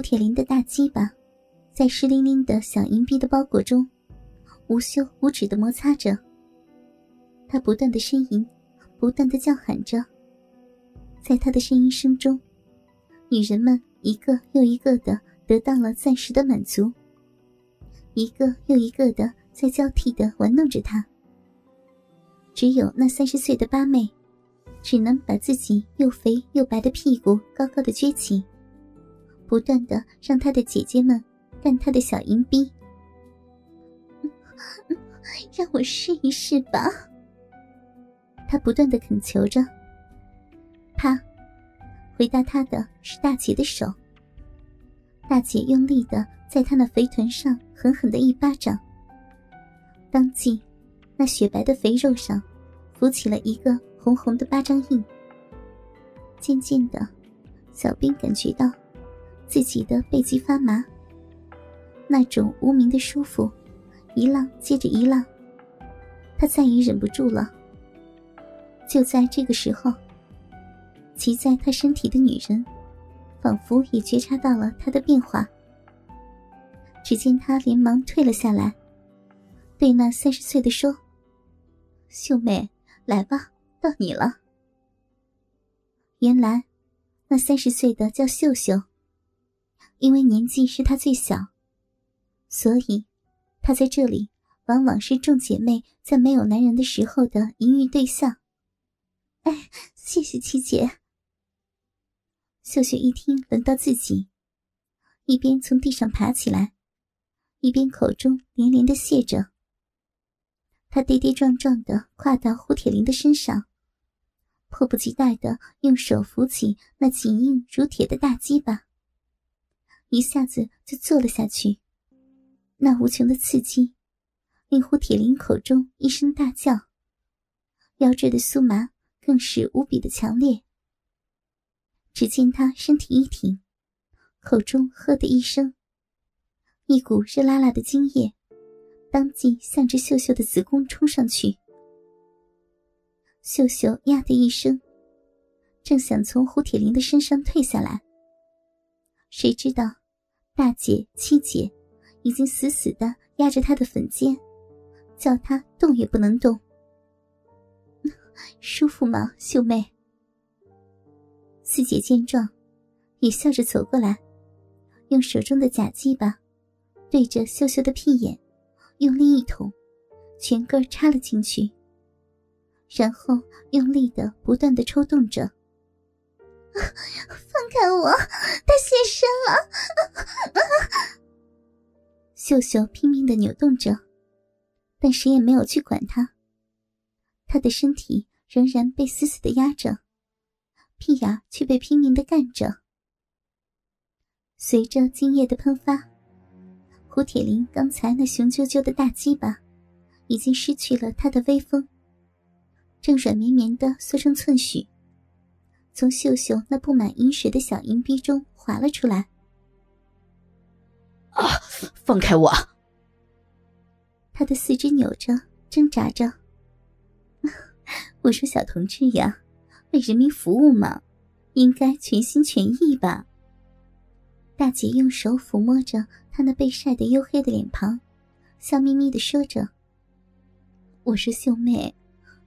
古铁林的大鸡巴在湿淋淋的小银币的包裹中无休无止地摩擦着，他不断地呻吟，不断地叫喊着。在他的呻吟声中，女人们一个又一个地得到了暂时的满足，一个又一个地在交替地玩弄着他。只有那30岁的八妹只能把自己又肥又白的屁股高高地撅起，不断地让她的姐姐们干她的小银逼。让我试一试吧，她不断地恳求着。啪，回答她的是大姐的手。大姐用力地在她那肥臀上狠狠的一巴掌，当即那雪白的肥肉上浮起了一个红红的巴掌印。渐渐的，小兵感觉到自己的背脊发麻，那种无名的舒服一浪接着一浪，他再也忍不住了。就在这个时候，骑在他身体的女人仿佛也觉察到了他的变化，只见他连忙退了下来，对那30岁的说：秀妹，来吧，到你了。原来那30岁的叫秀秀，因为年纪是她最小，所以她在这里往往是众姐妹在没有男人的时候的淫欲对象。哎，谢谢七姐。秀秀一听轮到自己，一边从地上爬起来，一边口中连连地谢着。她跌跌撞撞地跨到胡铁林的身上，迫不及待地用手扶起那紧硬如铁的大鸡巴，一下子就坐了下去。那无穷的刺激令胡铁林口中一声大叫，腰椎的酥麻更是无比的强烈。只见他身体一挺，口中喝的一声，一股热辣辣的精液当即向着秀秀的子宫冲上去。秀秀呀的一声，正想从胡铁林的身上退下来，谁知道大姐七姐已经死死地压着她的粉尖，叫她动也不能动。舒服吗，秀妹？四姐见状也笑着走过来，用手中的假鸡巴对着秀秀的屁眼用力一捅，全根插了进去，然后用力地不断地抽动着。放开我，他现身了！秀秀拼命地扭动着，但谁也没有去管他。他的身体仍然被死死地压着，屁眼却被拼命地干着。随着精液的喷发，胡铁林刚才那雄赳赳的大鸡巴已经失去了他的威风，正软绵绵地缩成寸许，从秀秀那布满银水的小银逼中滑了出来。啊！放开我！他的四肢扭着，挣扎着。我说小同志呀，为人民服务嘛，应该全心全意吧。大姐用手抚摸着他那被晒得黝黑的脸庞，笑眯眯地说着：我说秀妹，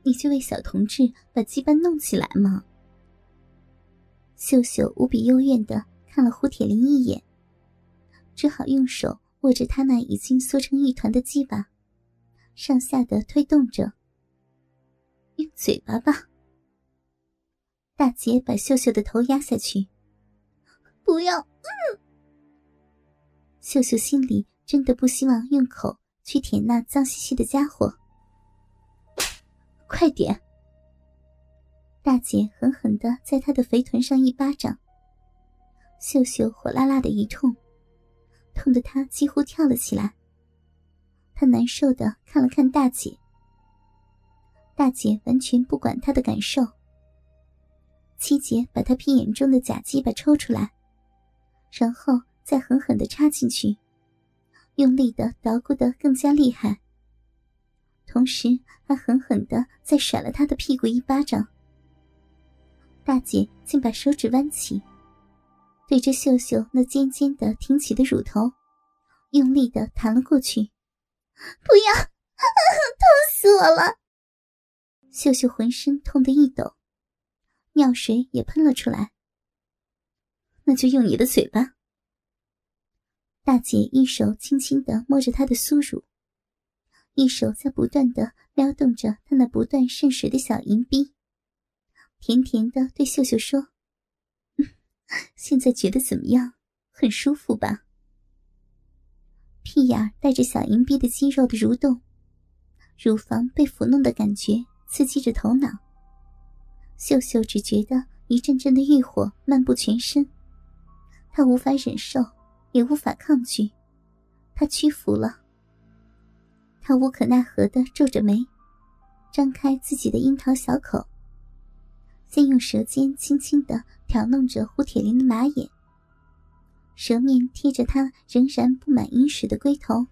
你就为小同志把鸡巴弄起来嘛。秀秀无比幽怨地看了胡铁林一眼，只好用手握着他那已经缩成一团的鸡巴，上下地推动着。用嘴巴吧。大姐把秀秀的头压下去。不要！秀秀心里真的不希望用口去舔那脏兮兮的家伙。快点！大姐狠狠地在她的肥臀上一巴掌，秀秀火辣辣的一痛，痛得她几乎跳了起来。她难受地看了看大姐，大姐完全不管她的感受。七姐把她屁眼中的假鸡巴抽出来，然后再狠狠地插进去，用力地捣鼓得更加厉害，同时还狠狠地再甩了她的屁股一巴掌。大姐竟把手指弯起，对着秀秀那尖尖的挺起的乳头，用力的弹了过去。不要，痛死我了！秀秀浑身痛得一抖，尿水也喷了出来。那就用你的嘴巴。大姐一手轻轻地摸着她的酥乳，一手在不断地撩动着她那不断渗水的小银逼，甜甜地对秀秀说：现在觉得怎么样？很舒服吧？屁眼带着小银逼的肌肉的蠕动，乳房被抚弄的感觉刺激着头脑。秀秀只觉得一阵阵的欲火漫步全身，她无法忍受，也无法抗拒，她屈服了。她无可奈何地皱着眉，张开自己的樱桃小口，先用舌尖轻轻地挑弄着胡铁林的马眼，舌面贴着她仍然布满阴水的龟头，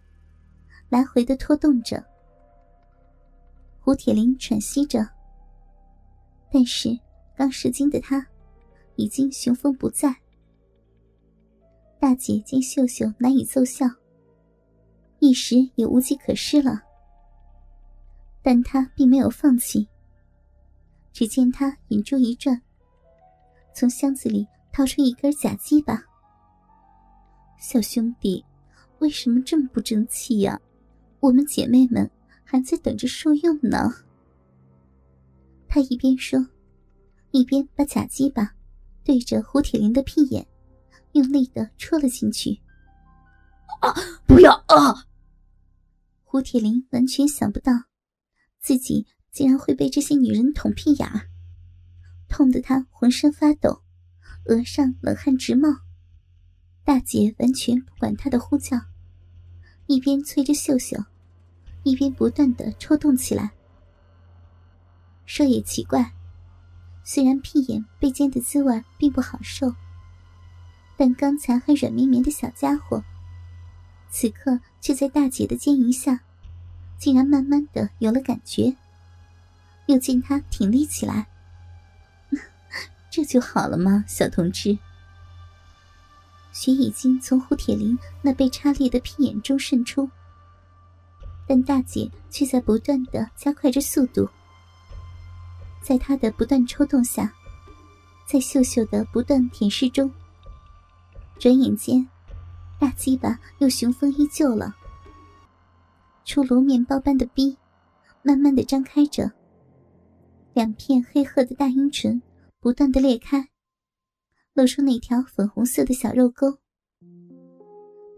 来回地拖动着。胡铁林喘息着，但是刚射精的他已经雄风不在。大姐见秀秀难以奏效，一时也无计可施了，但她并没有放弃。只见她眼珠一转，从箱子里掏出一根假鸡巴。小兄弟，为什么这么不争气呀？我们姐妹们还在等着受用呢。她一边说，一边把假鸡巴对着胡铁林的屁眼用力地戳了进去。啊！不要啊！胡铁林完全想不到自己竟然会被这些女人捅屁眼，痛得他浑身发抖，额上冷汗直冒。大姐完全不管他的呼叫，一边催着秀秀，一边不断地抽动起来。说也奇怪，虽然屁眼被煎的滋味并不好受，但刚才还软绵绵的小家伙，此刻却在大姐的奸淫下竟然慢慢的有了感觉，又见她挺立起来。这就好了吗，小同志？血已经从胡铁林那被插裂的屁眼中渗出，但大姐却在不断的加快着速度。在她的不断抽动下，在秀秀的不断舔舐中，转眼间大鸡巴又雄风依旧了。出炉面包般的逼慢慢的张开着，两片黑褐的大阴唇不断的裂开，露出那条粉红色的小肉沟。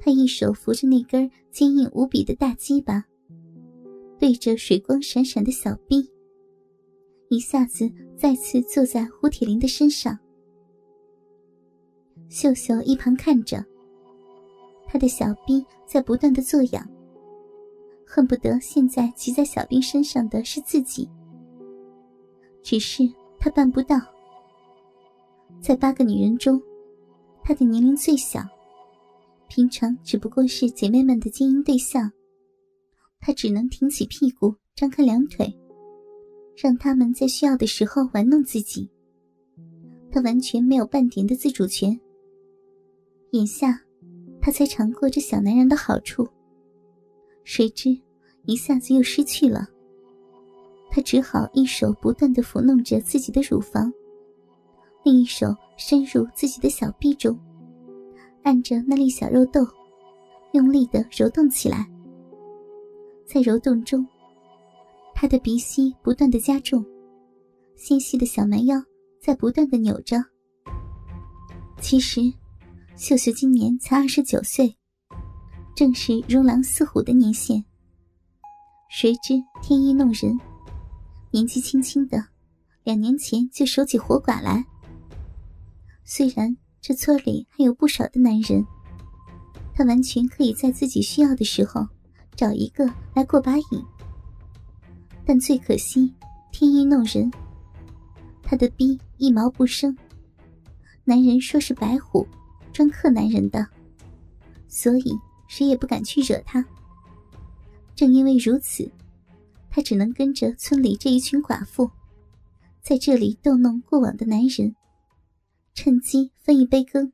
他一手扶着那根坚硬无比的大鸡巴，对着水光闪闪的小逼，一下子再次坐在胡铁林的身上。秀秀一旁看着，她的小逼在不断的作痒，恨不得现在骑在小兵身上的是自己，只是她办不到。在8个女人中，她的年龄最小，平常只不过是姐妹们的奸淫对象，她只能挺起屁股，张开两腿，让她们在需要的时候玩弄自己，她完全没有半点的自主权。眼下她才尝过这小男人的好处，谁知一下子又失去了。她只好一手不断地抚弄着自己的乳房，另一手深入自己的小臂中，按着那粒小肉豆用力地揉动起来。在揉动中，她的鼻息不断地加重，纤细的小蛮腰在不断地扭着。其实秀秀今年才29岁，正是如狼似虎的年限。谁知天意弄人，年纪轻轻的2年前就手起活寡来。虽然这村里还有不少的男人，她完全可以在自己需要的时候找一个来过把瘾，但最可惜天意弄人，她的逼一毛不生。男人说是白虎，专克男人的，所以谁也不敢去惹他。正因为如此，他只能跟着村里这一群寡妇，在这里逗弄过往的男人，趁机分一杯羹。